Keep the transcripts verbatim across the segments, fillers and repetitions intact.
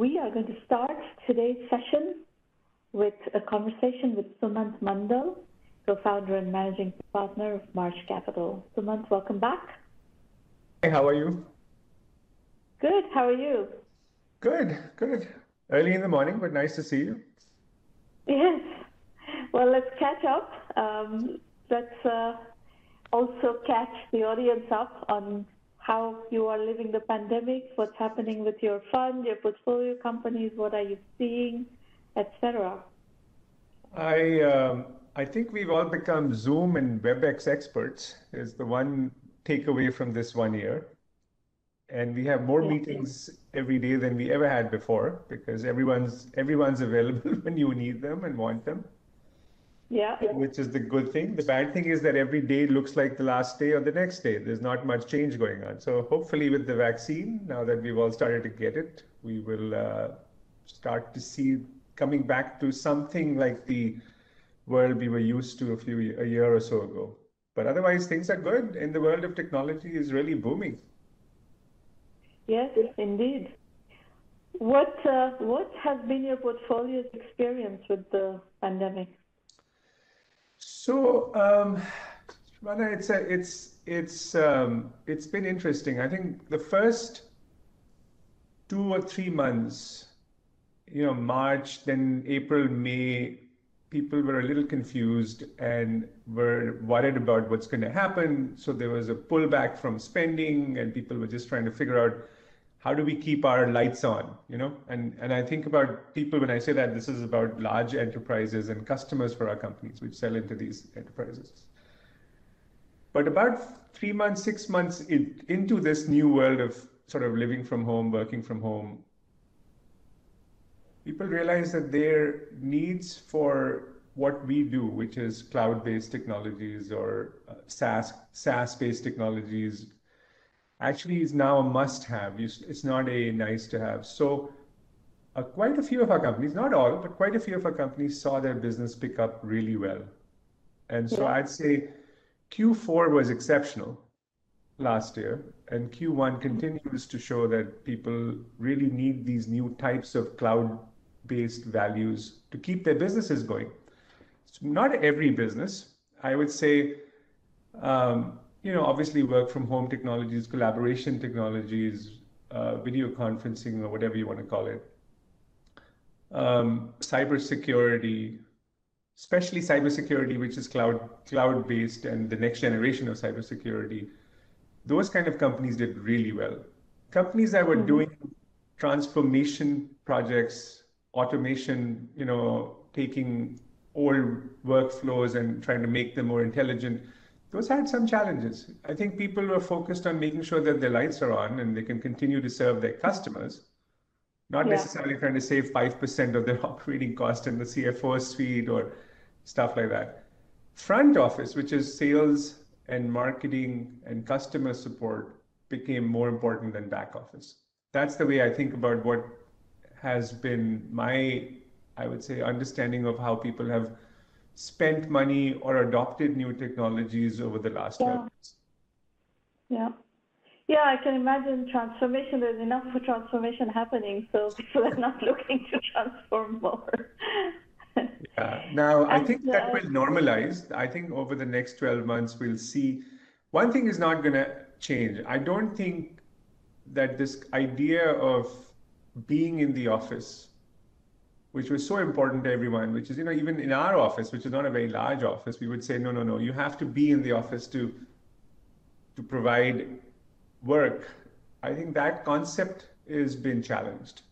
We are going to start today's session with a conversation with Sumant Mandal, co-founder and managing partner of March Capital. Sumant, welcome back. Hey, how are you? Good, how are you? Good, good. Early in the morning, but nice to see you. Yes. Well, let's catch up. Um, let's uh, also catch the audience up on how you are living the pandemic, what's happening with your fund, your portfolio companies, what are you seeing, et cetera. I um, I think we've all become Zoom and WebEx experts is the one takeaway from this one year. And we have more meetings every day than we ever had before because everyone's everyone's available when you need them and want them. Yeah. Which is the good thing. The bad thing is that every day looks like the last day or the next day. There's not much change going on. So hopefully with the vaccine, now that we've all started to get it, we will uh, start to see coming back to something like the world we were used to a few a year or so ago. But otherwise, things are good, and the world of technology is really booming. Yes, indeed. What uh, what has been your portfolio's experience with the pandemic? So, um, Rana, it's a, it's it's um, it's been interesting. I think the first two or three months, you know, March, then April, May, people were a little confused and were worried about what's going to happen. So there was a pullback from spending, and people were just trying to figure out how do we keep our lights on, you know? And and I think about people, when I say that, this is about large enterprises and customers for our companies, which sell into these enterprises. But about three months, six months in, into this new world of sort of living from home, working from home, people realize that their needs for what we do, which is cloud-based technologies or SaaS, SaaS-based technologies, actually is now a must-have. It's not a nice-to-have. So uh, quite a few of our companies, not all, but quite a few of our companies saw their business pick up really well. And so yeah. I'd say Q four was exceptional last year, and Q one continues to show that people really need these new types of cloud-based values to keep their businesses going. So not every business, I would say, um, you know, obviously work from home technologies, collaboration technologies, uh, video conferencing or whatever you want to call it, um, cybersecurity, especially cybersecurity, which is cloud cloud-based and the next generation of cybersecurity. Those kind of companies did really well. Companies that were mm-hmm. doing transformation projects, automation, you know, taking old workflows and trying to make them more intelligent, those had some challenges. I think people were focused on making sure that their lights are on and they can continue to serve their customers, not yeah. necessarily trying to save five percent of their operating cost in the C F O suite or stuff like that. Front office, which is sales and marketing and customer support, became more important than back office. That's the way I think about what has been my, I would say, understanding of how people have spent money or adopted new technologies over the last yeah. years. Yeah. Yeah, I can imagine transformation. There's enough for transformation happening, so people are not looking to transform more. yeah. Now, and, I think that uh, will normalize. I think over the next twelve months, we'll see. One thing is not going to change. I don't think that this idea of being in the office, which was so important to everyone, which is, you know, even in our office, which is not a very large office, we would say, no, no, no, you have to be in the office to, to provide work. I think that concept has been challenged.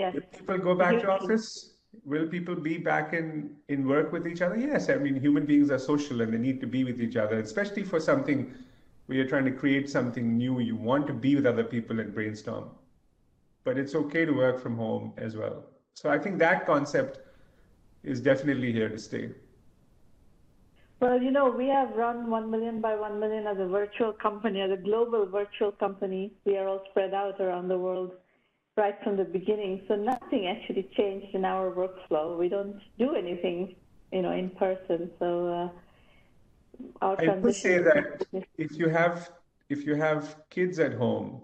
Yes. If people go back to office, will people be back in, in work with each other? Yes, I mean, human beings are social and they need to be with each other, especially for something where you're trying to create something new, you want to be with other people and brainstorm. But it's okay to work from home as well. So I think that concept is definitely here to stay. Well, you know, we have run one million by one million as a virtual company, as a global virtual company. We are all spread out around the world right from the beginning. So nothing actually changed in our workflow. We don't do anything, you know, in person. So uh, our transition. I would say that if you have, if you have kids at home,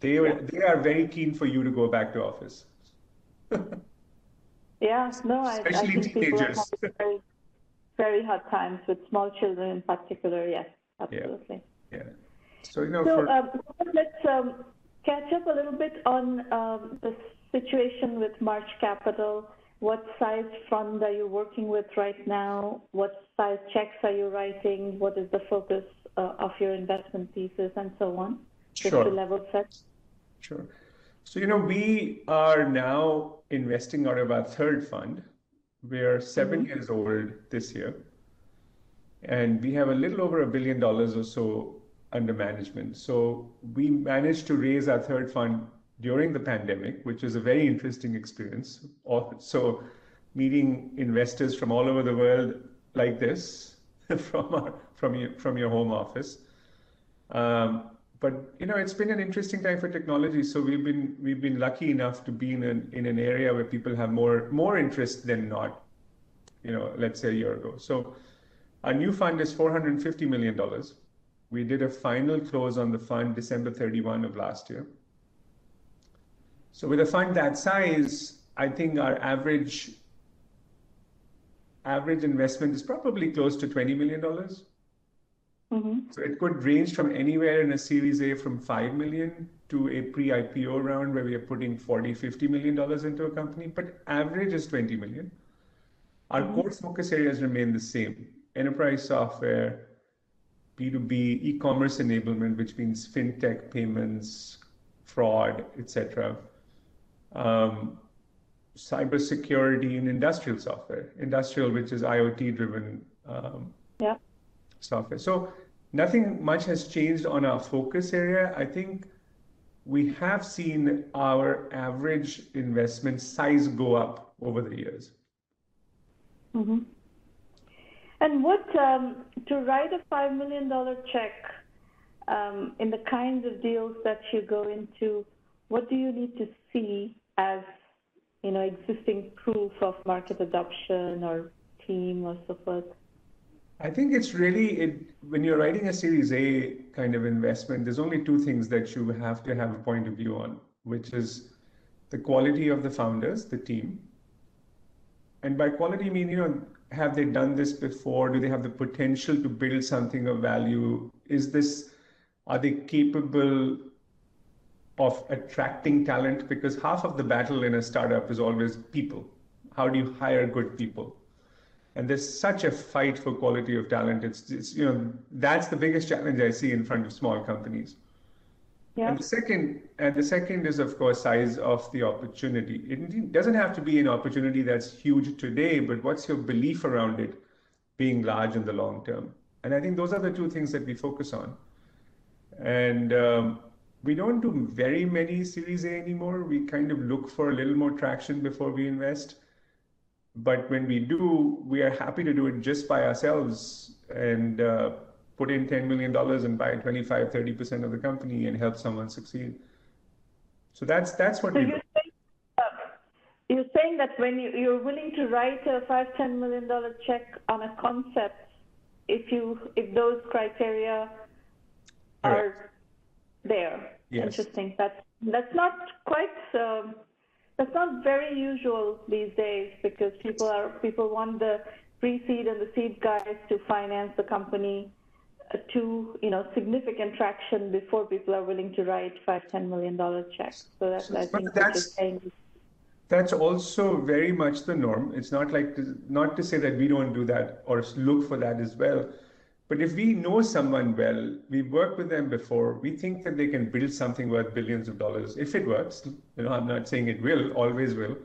They yeah. they are very keen for you to go back to office. yeah, no, I, Especially I think teenagers. People are very, very hard times with small children in particular. Yes, absolutely. Yeah. yeah. So you know. So for... um, let's um, catch up a little bit on um, the situation with March Capital. What size fund are you working with right now? What size checks are you writing? What is the focus uh, of your investment thesis, and so on? Just sure. to level set. Sure. So, you know, we are now investing out of our third fund. We are seven mm-hmm. years old this year, and we have a little over a billion dollars or so under management. So we managed to raise our third fund during the pandemic, which was a very interesting experience. So meeting investors from all over the world like this, from our, from your, from your home office. Um, But you know, it's been an interesting time for technology. So we've been we've been lucky enough to be in an in an area where people have more more interest than not, you know, let's say a year ago. So our new fund is four hundred fifty million dollars. We did a final close on the fund December thirty-first of last year. So with a fund that size, I think our average average investment is probably close to twenty million dollars. Mm-hmm. So it could range from anywhere in a Series A from five million to a pre-I P O round where we are putting forty, fifty million dollars into a company, but average is twenty million. Our mm-hmm. core focus areas remain the same: enterprise software, B two B, e-commerce enablement, which means fintech, payments, fraud, et cetera, um, cybersecurity, and industrial software. Industrial, which is IoT-driven. Um, yeah. Software. So nothing much has changed on our focus area. I think we have seen our average investment size go up over the years. Mm-hmm. And what um, to write a five million dollars check um, in the kinds of deals that you go into, what do you need to see as, you know, existing proof of market adoption or team or so forth? I think it's really, it, when you're writing a Series A kind of investment, there's only two things that you have to have a point of view on, which is the quality of the founders, the team. And by quality, I mean, you know, have they done this before? Do they have the potential to build something of value? Is this, are they capable of attracting talent? Because half of the battle in a startup is always people. How do you hire good people? And there's such a fight for quality of talent. It's, it's, you know, that's the biggest challenge I see in front of small companies. Yeah. And the second, and the second is, of course, size of the opportunity. It doesn't have to be an opportunity that's huge today, but what's your belief around it being large in the long term? And I think those are the two things that we focus on. And um, we don't do very many Series A anymore. We kind of look for a little more traction before we invest. But when we do, we are happy to do it just by ourselves and uh, put in ten million dollars and buy twenty-five, thirty percent of the company and help someone succeed. So that's that's what so we you're do. Saying, uh, you're saying that when you, you're willing to write a five, ten million dollars check on a concept, if you if those criteria are right. there. Yes. Interesting. That's, that's not quite... Uh, That's not very usual these days, because people are people want the pre-seed and the seed guys to finance the company to, you know, significant traction before people are willing to write five, ten million dollar checks. So that's I think that's that's also very much the norm. It's not like to, not to say that we don't do that or look for that as well. But if we know someone well, we've worked with them before, we think that they can build something worth billions of dollars. If it works, you know, I'm not saying it will, always will,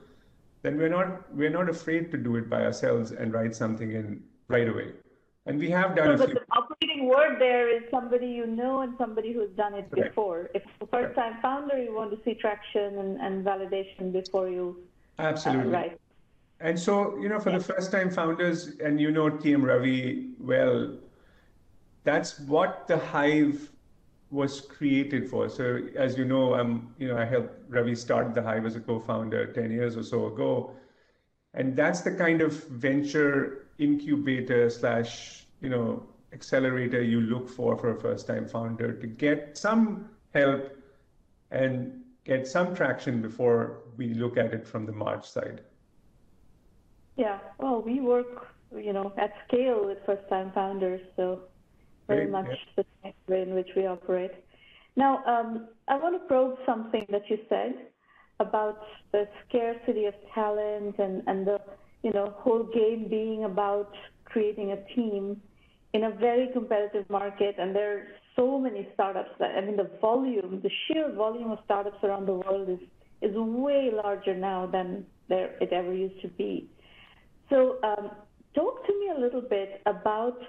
then we're not we're not afraid to do it by ourselves and write something in right away. And we have done so a few. The operating word there is somebody you know and somebody who's done it Correct. Before. If it's a first-time founder, you want to see traction and, and validation before you Absolutely. Uh, write. And so, you know, for yeah. the first-time founders, and you know T M Ravi well, that's what the Hive was created for. So as you know, I'm, you know, I helped Ravi start the Hive as a co-founder ten years or so ago. And that's the kind of venture incubator slash, you know, accelerator you look for for a first time founder to get some help and get some traction before we look at it from the March side. Yeah, well, we work, you know, at scale with first-time founders, so very Great. much yeah. the way in which we operate. Now, um, I want to probe something that you said about the scarcity of talent and, and the, you know, whole game being about creating a team in a very competitive market. And there are so many startups that, I mean, the volume, the sheer volume of startups around the world is, is way larger now than there it ever used to be. So um, talk to me a little bit about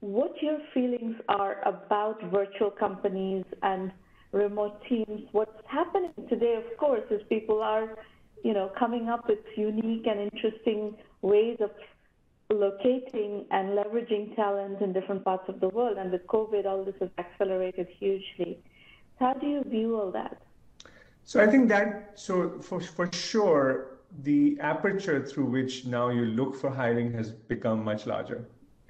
what your feelings are about virtual companies and remote teams. What's happening today, of course, is people are, you know, coming up with unique and interesting ways of locating and leveraging talent in different parts of the world. And with COVID, all this has accelerated hugely. How do you view all that? So I think that, so for, for sure, the aperture through which now you look for hiring has become much larger.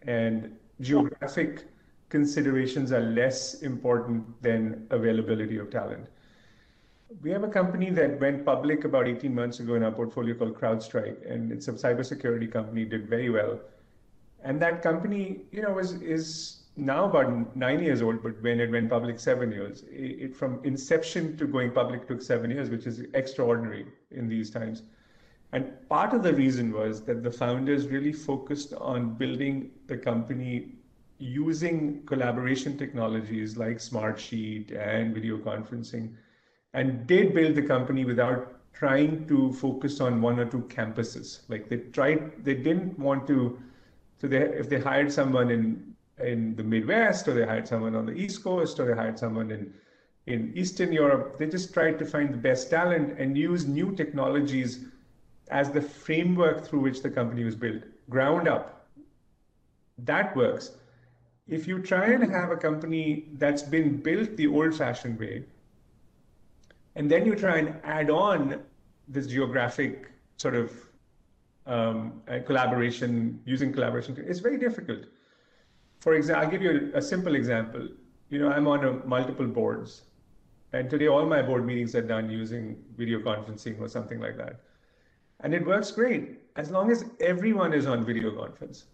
And geographic considerations are less important than availability of talent. We have a company that went public about eighteen months ago in our portfolio called CrowdStrike, and it's a cybersecurity company, did very well. And that company, you know, is, is now about nine years old, but when it went public, seven years. It, it from inception to going public took seven years, which is extraordinary in these times. And part of the reason was that the founders really focused on building the company using collaboration technologies like Smartsheet and video conferencing, and did build the company without trying to focus on one or two campuses. Like they tried, they didn't want to, so they, if they hired someone in, in the Midwest, or they hired someone on the East Coast, or they hired someone in, in Eastern Europe, they just tried to find the best talent and use new technologies as the framework through which the company was built, ground up. That works. If you try and have a company that's been built the old-fashioned way, and then you try and add on this geographic sort of um, collaboration, using collaboration, it's very difficult. For example, I'll give you a, a simple example. You know, I'm on a, multiple boards, and today all my board meetings are done using video conferencing or something like that. And it works great as long as everyone is on video conference.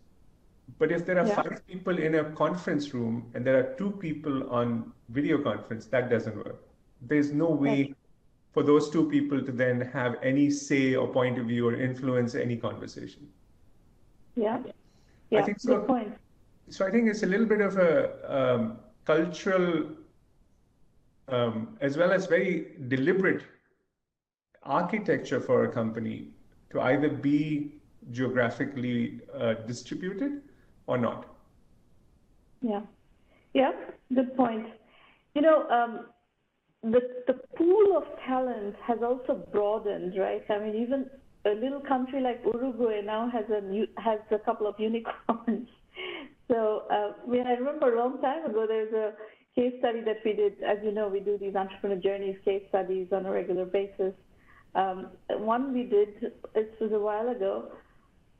But if there are yeah. five people in a conference room and there are two people on video conference, that doesn't work. There's no way for those two people to then have any say or point of view or influence any conversation. Yeah, yeah, I think so, good point. So I think it's a little bit of a um, cultural, um, as well as very deliberate architecture for a company to either be geographically uh, distributed or not. Yeah, yeah, good point. You know, um, the, the pool of talent has also broadened, right? I mean, even a little country like Uruguay now has a, has a couple of unicorns. So uh, I mean, I remember a long time ago, there's a case study that we did. As you know, we do these entrepreneur journeys, case studies on a regular basis. Um, one we did, it was a while ago,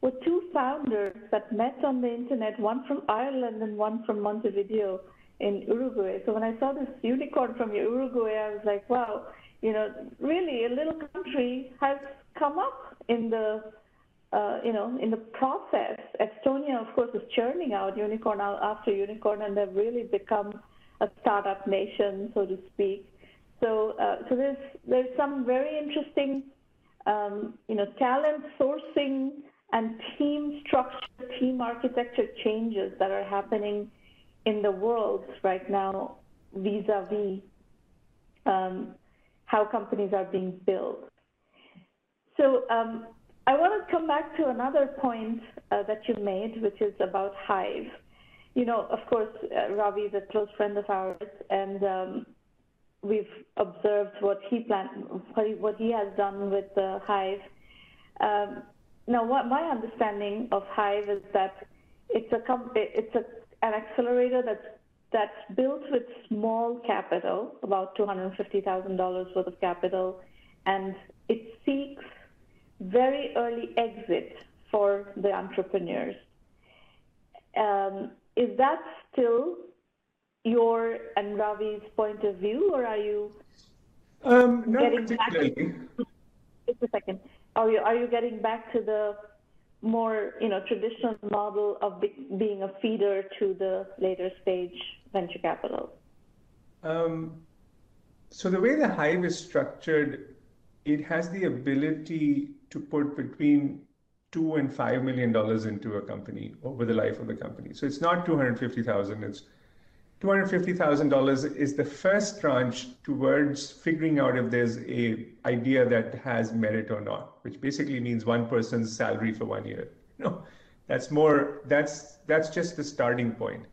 were two founders that met on the internet, one from Ireland and one from Montevideo in Uruguay. So when I saw this unicorn from Uruguay, I was like, wow, you know, really a little country has come up in the, uh, you know, in the process. Estonia, of course, is churning out unicorn after unicorn, and they've really become a startup nation, so to speak. So, uh, so there's there's some very interesting, um, you know, talent sourcing and team structure, team architecture changes that are happening in the world right now, vis-a-vis um, how companies are being built. So, um, I want to come back to another point uh, that you made, which is about Hive. You know, of course, uh, Ravi is a close friend of ours, and um, we've observed what he planned, what he has done with the Hive. Um, now, what my understanding of Hive is that it's a it's a an accelerator that's that's built with small capital, about two hundred fifty thousand dollars worth of capital, and it seeks very early exit for the entrepreneurs. Um, is that still your and Ravi's point of view, or are you um, not getting particularly. Back to, just a second. Are you are you getting back to the more you know traditional model of be, being a feeder to the later stage venture capital? Um, so the way the Hive is structured, it has the ability to put between two and five million dollars into a company over the life of the company. So it's not two hundred fifty thousand. It's two hundred fifty thousand dollars is the first tranche towards figuring out if there's a idea that has merit or not, which basically means one person's salary for one year. No, that's more. That's that's just the starting point.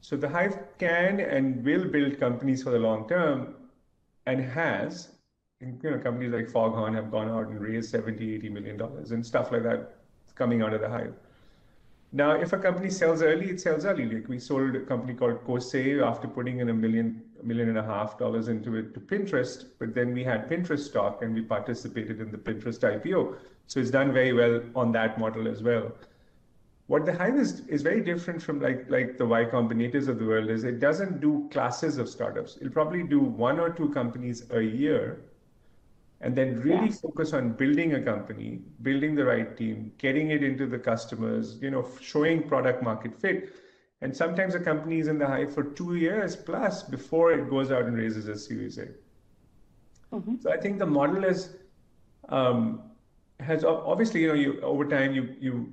So the Hive can and will build companies for the long term, and has. And, you know, companies like Foghorn have gone out and raised seventy, eighty million dollars and stuff like that coming out of the Hive. Now, if a company sells early, it sells early. Like we sold a company called Cose after putting in a million, a million and a half dollars into it to Pinterest, but then we had Pinterest stock and we participated in the Pinterest I P O. So it's done very well on that model as well. What the Hive is, is very different from like, like the Y Combinators of the world is it doesn't do classes of startups. It'll probably do one or two companies a year, and then really yes. focus on building a company, building the right team, getting it into the customers, you know, showing product market fit. And sometimes a company is in the Hive for two years plus before it goes out and raises a Series A. Mm-hmm. So I think the model is, um, has obviously, you know, you over time you, you,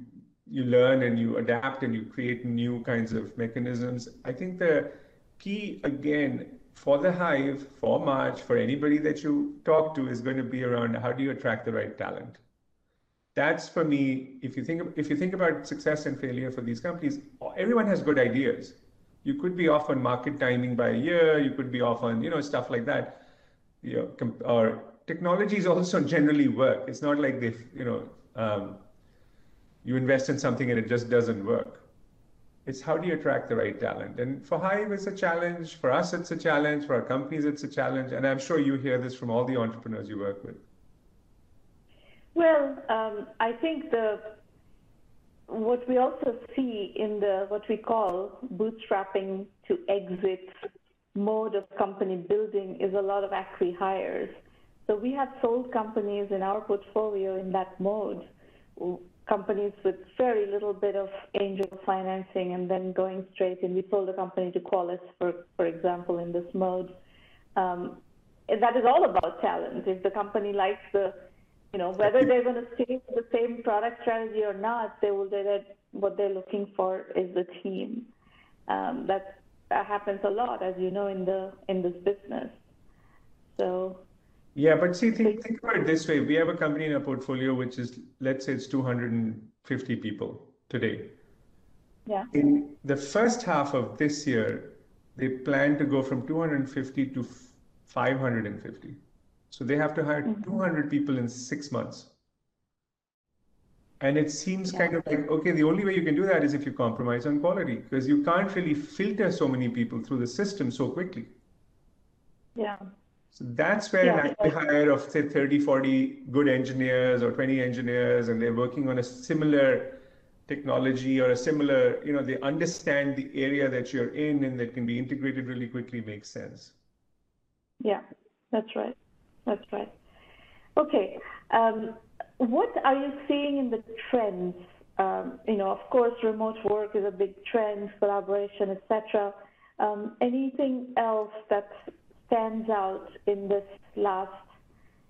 you learn and you adapt and you create new kinds of mechanisms. I think the key again, for the Hive, for March, for anybody that you talk to is going to be around how do you attract the right talent. That's for me, if you think of, if you think about success and failure for these companies, everyone has good ideas. You could be off on market timing by a year, you could be off on, you know, stuff like that. You know, or technologies also generally work. It's not like they, you know, um, you invest in something and it just doesn't work. It's how do you attract the right talent? And for Hive, it's a challenge. For us, it's a challenge. For our companies, it's a challenge. And I'm sure you hear this from all the entrepreneurs you work with. Well, um, I think the what we also see in the what we call bootstrapping to exit mode of company building is a lot of acqui-hires. So we have sold companies in our portfolio in that mode. Companies with very little bit of angel financing and then going straight in. We sold a company to Qualys, for, for example, in this mode. Um, and that is all about talent. If the company likes the, you know, whether they're going to stay with the same product strategy or not, they will get what they're looking for is the team. Um, that, that happens a lot, as you know, in the in this business. So. Yeah, but see, think, think about it this way. We have a company in our portfolio, which is, let's say it's two hundred fifty people today. Yeah. In the first half of this year, they plan to go from two hundred fifty to five hundred fifty. So they have to hire mm-hmm. two hundred people in six months. And it seems yeah. kind of like, okay, the only way you can do that is if you compromise on quality, because you can't really filter so many people through the system so quickly. Yeah. So that's where yeah, an acqui-hire of say thirty, forty good engineers or twenty engineers, and they're working on a similar technology or a similar, you know, they understand the area that you're in and that can be integrated really quickly makes sense. Yeah, that's right. That's right. Okay. Um, what are you seeing in the trends? Um, you know, of course, remote work is a big trend, collaboration, et cetera. Um, anything else that's stands out in this last,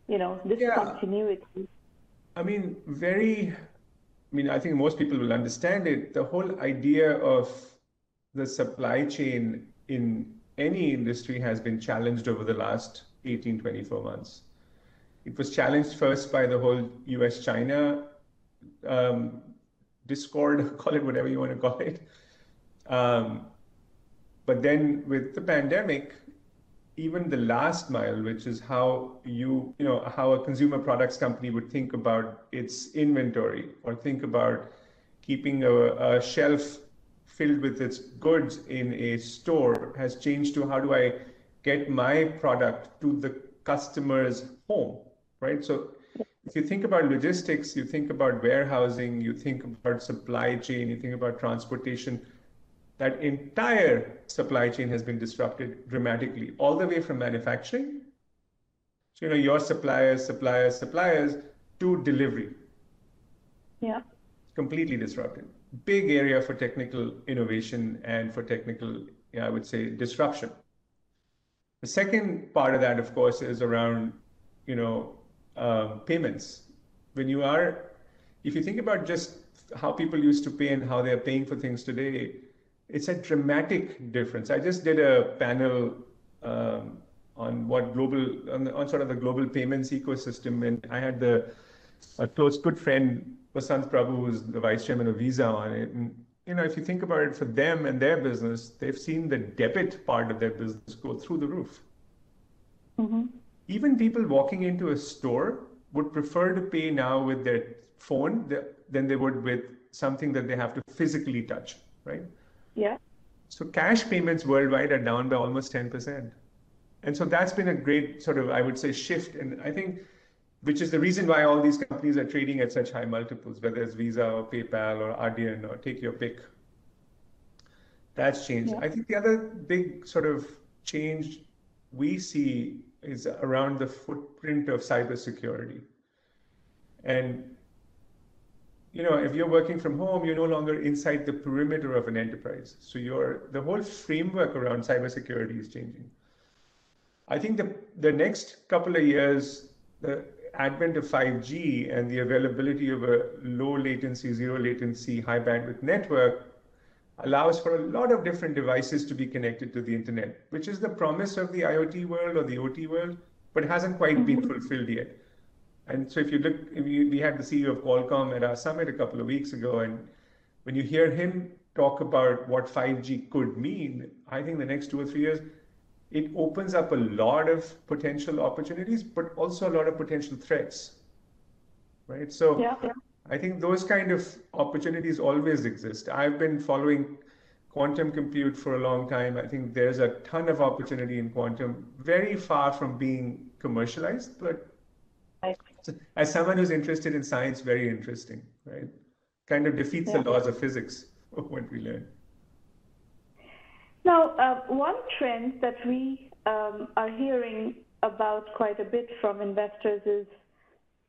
you know, discontinuity? Yeah. I mean, very, I mean, I think most people will understand it. The whole idea of the supply chain in any industry has been challenged over the last eighteen, twenty-four months. It was challenged first by the whole U S China um, discord, call it whatever you want to call it. Um, but then with the pandemic, even the last mile, which is how you, you know, how a consumer products company would think about its inventory or think about keeping a, a shelf filled with its goods in a store, has changed to how do I get my product to the customer's home, right? So if you think about logistics, you think about warehousing, you think about supply chain, you think about transportation, that entire supply chain has been disrupted dramatically, all the way from manufacturing So, you know, your suppliers, suppliers, suppliers to delivery. Yeah. Completely disrupted. Big area for technical innovation and for technical, I would say, disruption. The second part of that, of course, is around, you know, uh, payments. When you are, if you think about just how people used to pay and how they're paying for things today, it's a dramatic difference. I just did a panel um, on what global, on, the, on sort of the global payments ecosystem. And I had the a close good friend, Vasant Prabhu, who's the vice chairman of Visa on it. And, you know, if you think about it, for them and their business, they've seen the debit part of their business go through the roof. Mm-hmm. Even people walking into a store would prefer to pay now with their phone than they would with something that they have to physically touch, right? Yeah. So cash payments worldwide are down by almost ten percent. And so that's been a great sort of, I would say, shift. And I think, which is the reason why all these companies are trading at such high multiples, whether it's Visa or PayPal or Adyen or take your pick. That's changed. Yeah. I think the other big sort of change we see is around the footprint of cybersecurity. And, you know, if you're working from home, you're no longer inside the perimeter of an enterprise. So you're, the whole framework around cybersecurity is changing. I think the, the next couple of years, the advent of five G and the availability of a low latency, zero latency, high bandwidth network allows for a lot of different devices to be connected to the internet, which is the promise of the IoT world or the O T world, but hasn't quite been fulfilled yet. And so if you look, if you, we had the C E O of Qualcomm at our summit a couple of weeks ago, and when you hear him talk about what five G could mean, I think the next two or three years, it opens up a lot of potential opportunities, but also a lot of potential threats, right? So yeah, yeah. I think those kind of opportunities always exist. I've been following quantum compute for a long time. I think there's a ton of opportunity in quantum, very far from being commercialized, but as someone who's interested in science, very interesting, right? Kind of defeats yeah. the laws of physics of what we learn. Now, uh, one trend that we um, are hearing about quite a bit from investors is,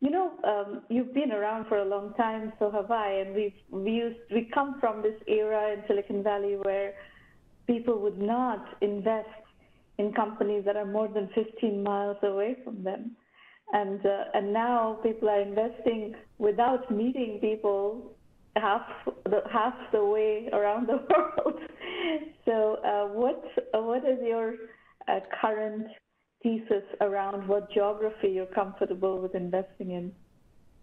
you know, um, you've been around for a long time, so have I, and we've, we used, we come from this era in Silicon Valley where people would not invest in companies that are more than fifteen miles away from them. And, uh, and now people are investing without meeting people half the, half the way around the world. So uh, what, what is your uh, current thesis around what geography you're comfortable with investing in?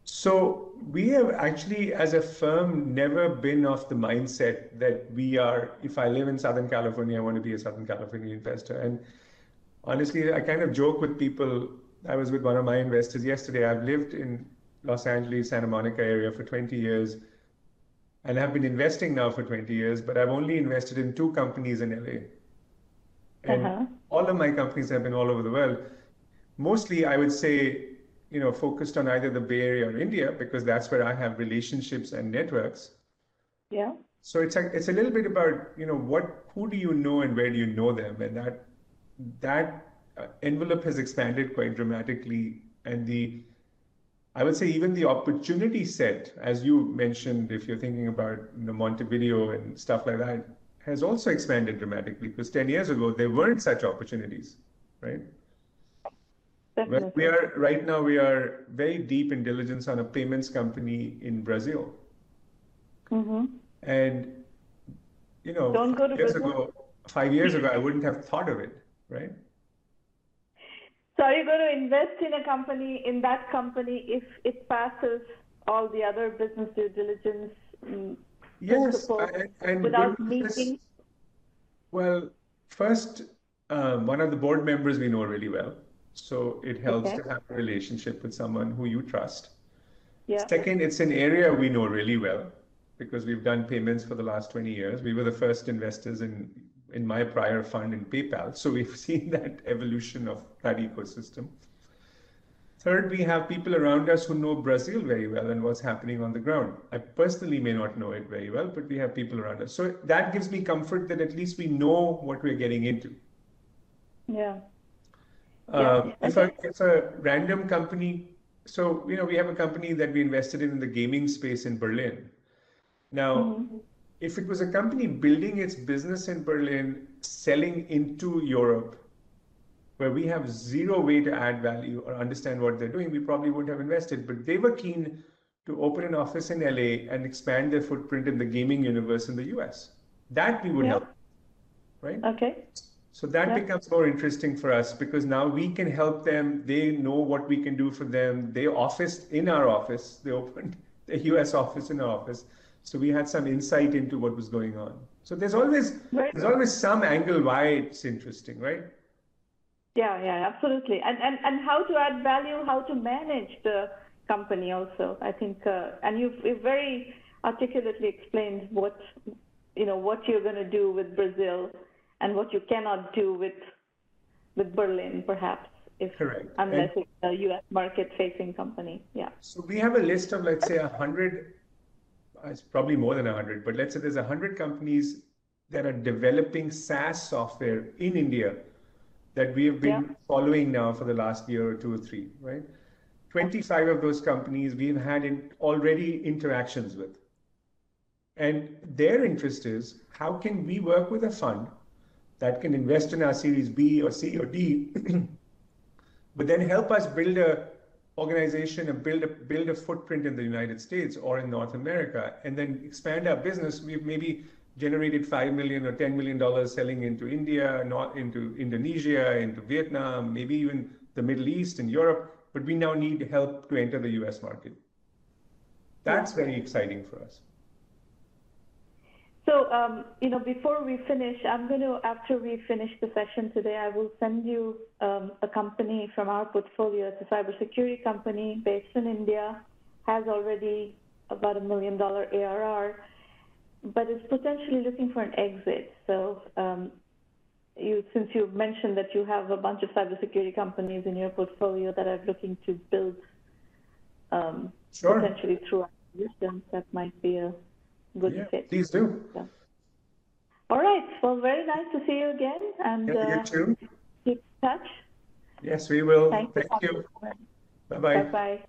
So we have actually, as a firm, never been of the mindset that we are, if I live in Southern California, I want to be a Southern California investor. And honestly, I kind of joke with people. I was with one of my investors yesterday. I've lived in Los Angeles, Santa Monica area for twenty years. And I've been investing now for twenty years, but I've only invested in two companies in L A. And uh-huh. all of my companies have been all over the world. Mostly, I would say, you know, focused on either the Bay Area or India, because that's where I have relationships and networks. Yeah. So it's a, it's a little bit about, you know, what, who do you know and where do you know them? And that, that envelope has expanded quite dramatically. And the, I would say even the opportunity set, as you mentioned, if you're thinking about you know, Montevideo and stuff like that, has also expanded dramatically, because ten years ago, there weren't such opportunities, right? Well, we are, right now, we are very deep in diligence on a payments company in Brazil. Mm-hmm. And, you know, Don't go to years ago, five years ago, I wouldn't have thought of it, right? So are you going to invest in a company, in that company, if it passes all the other business due diligence um, yes, and, and without meeting? Well, first, um, one of the board members we know really well. So it helps okay. to have a relationship with someone who you trust. Yeah. Second, it's an area we know really well, because we've done payments for the last twenty years. We were the first investors in in my prior fund in PayPal. So we've seen that evolution of that ecosystem. Third, we have people around us who know Brazil very well and what's happening on the ground. I personally may not know it very well, but we have people around us. So that gives me comfort that at least we know what we're getting into. Yeah. Uh, yeah. So it's a random company. So, you know, we have a company that we invested in in the gaming space in Berlin. Now, mm-hmm. if it was a company building its business in Berlin, selling into Europe, where we have zero way to add value or understand what they're doing, we probably wouldn't have invested. But they were keen to open an office in L A and expand their footprint in the gaming universe in the U S. That we would yeah. help, right? Okay. So that yeah. becomes more interesting for us, because now we can help them. They know what we can do for them. They officed in our office. They opened the U S office in our office. So we had some insight into what was going on. So there's always right. there's always some angle why it's interesting, right? Yeah, yeah, absolutely. And and and how to add value, how to manage the company also. I think, uh, and you've, you've very articulately explained what you know what you're going to do with Brazil and what you cannot do with with Berlin, perhaps, if Correct. unless and it's a U S market-facing company. Yeah. So we have a list of, let's say, a hundred. It's probably more than a hundred, but let's say there's a hundred companies that are developing SaaS software in India that we have been yeah. following now for the last year or two or three, right? twenty-five of those companies we've had in already interactions with. And their interest is, how can we work with a fund that can invest in our Series B or C or D, but then help us build a organization and build a build a footprint in the United States or in North America, and then expand our business. We've maybe generated five million dollars or ten million dollars selling into India, not into Indonesia, into Vietnam, maybe even the Middle East and Europe, but we now need help to enter the U S market. That's very exciting for us. So, um, you know, before we finish, I'm going to, after we finish the session today, I will send you um, a company from our portfolio. It's a cybersecurity company based in India, has already about a million dollar A R R, but it's potentially looking for an exit. So, um, you, since you mentioned that you have a bunch of cybersecurity companies in your portfolio that are looking to build um, sure. potentially through acquisitions, that might be a good yeah, fit. Please do. So. All right. Well, very nice to see you again. And yeah, you too. Uh, keep in touch. Yes, we will. Thank, Thank you. you. Bye bye. Bye bye.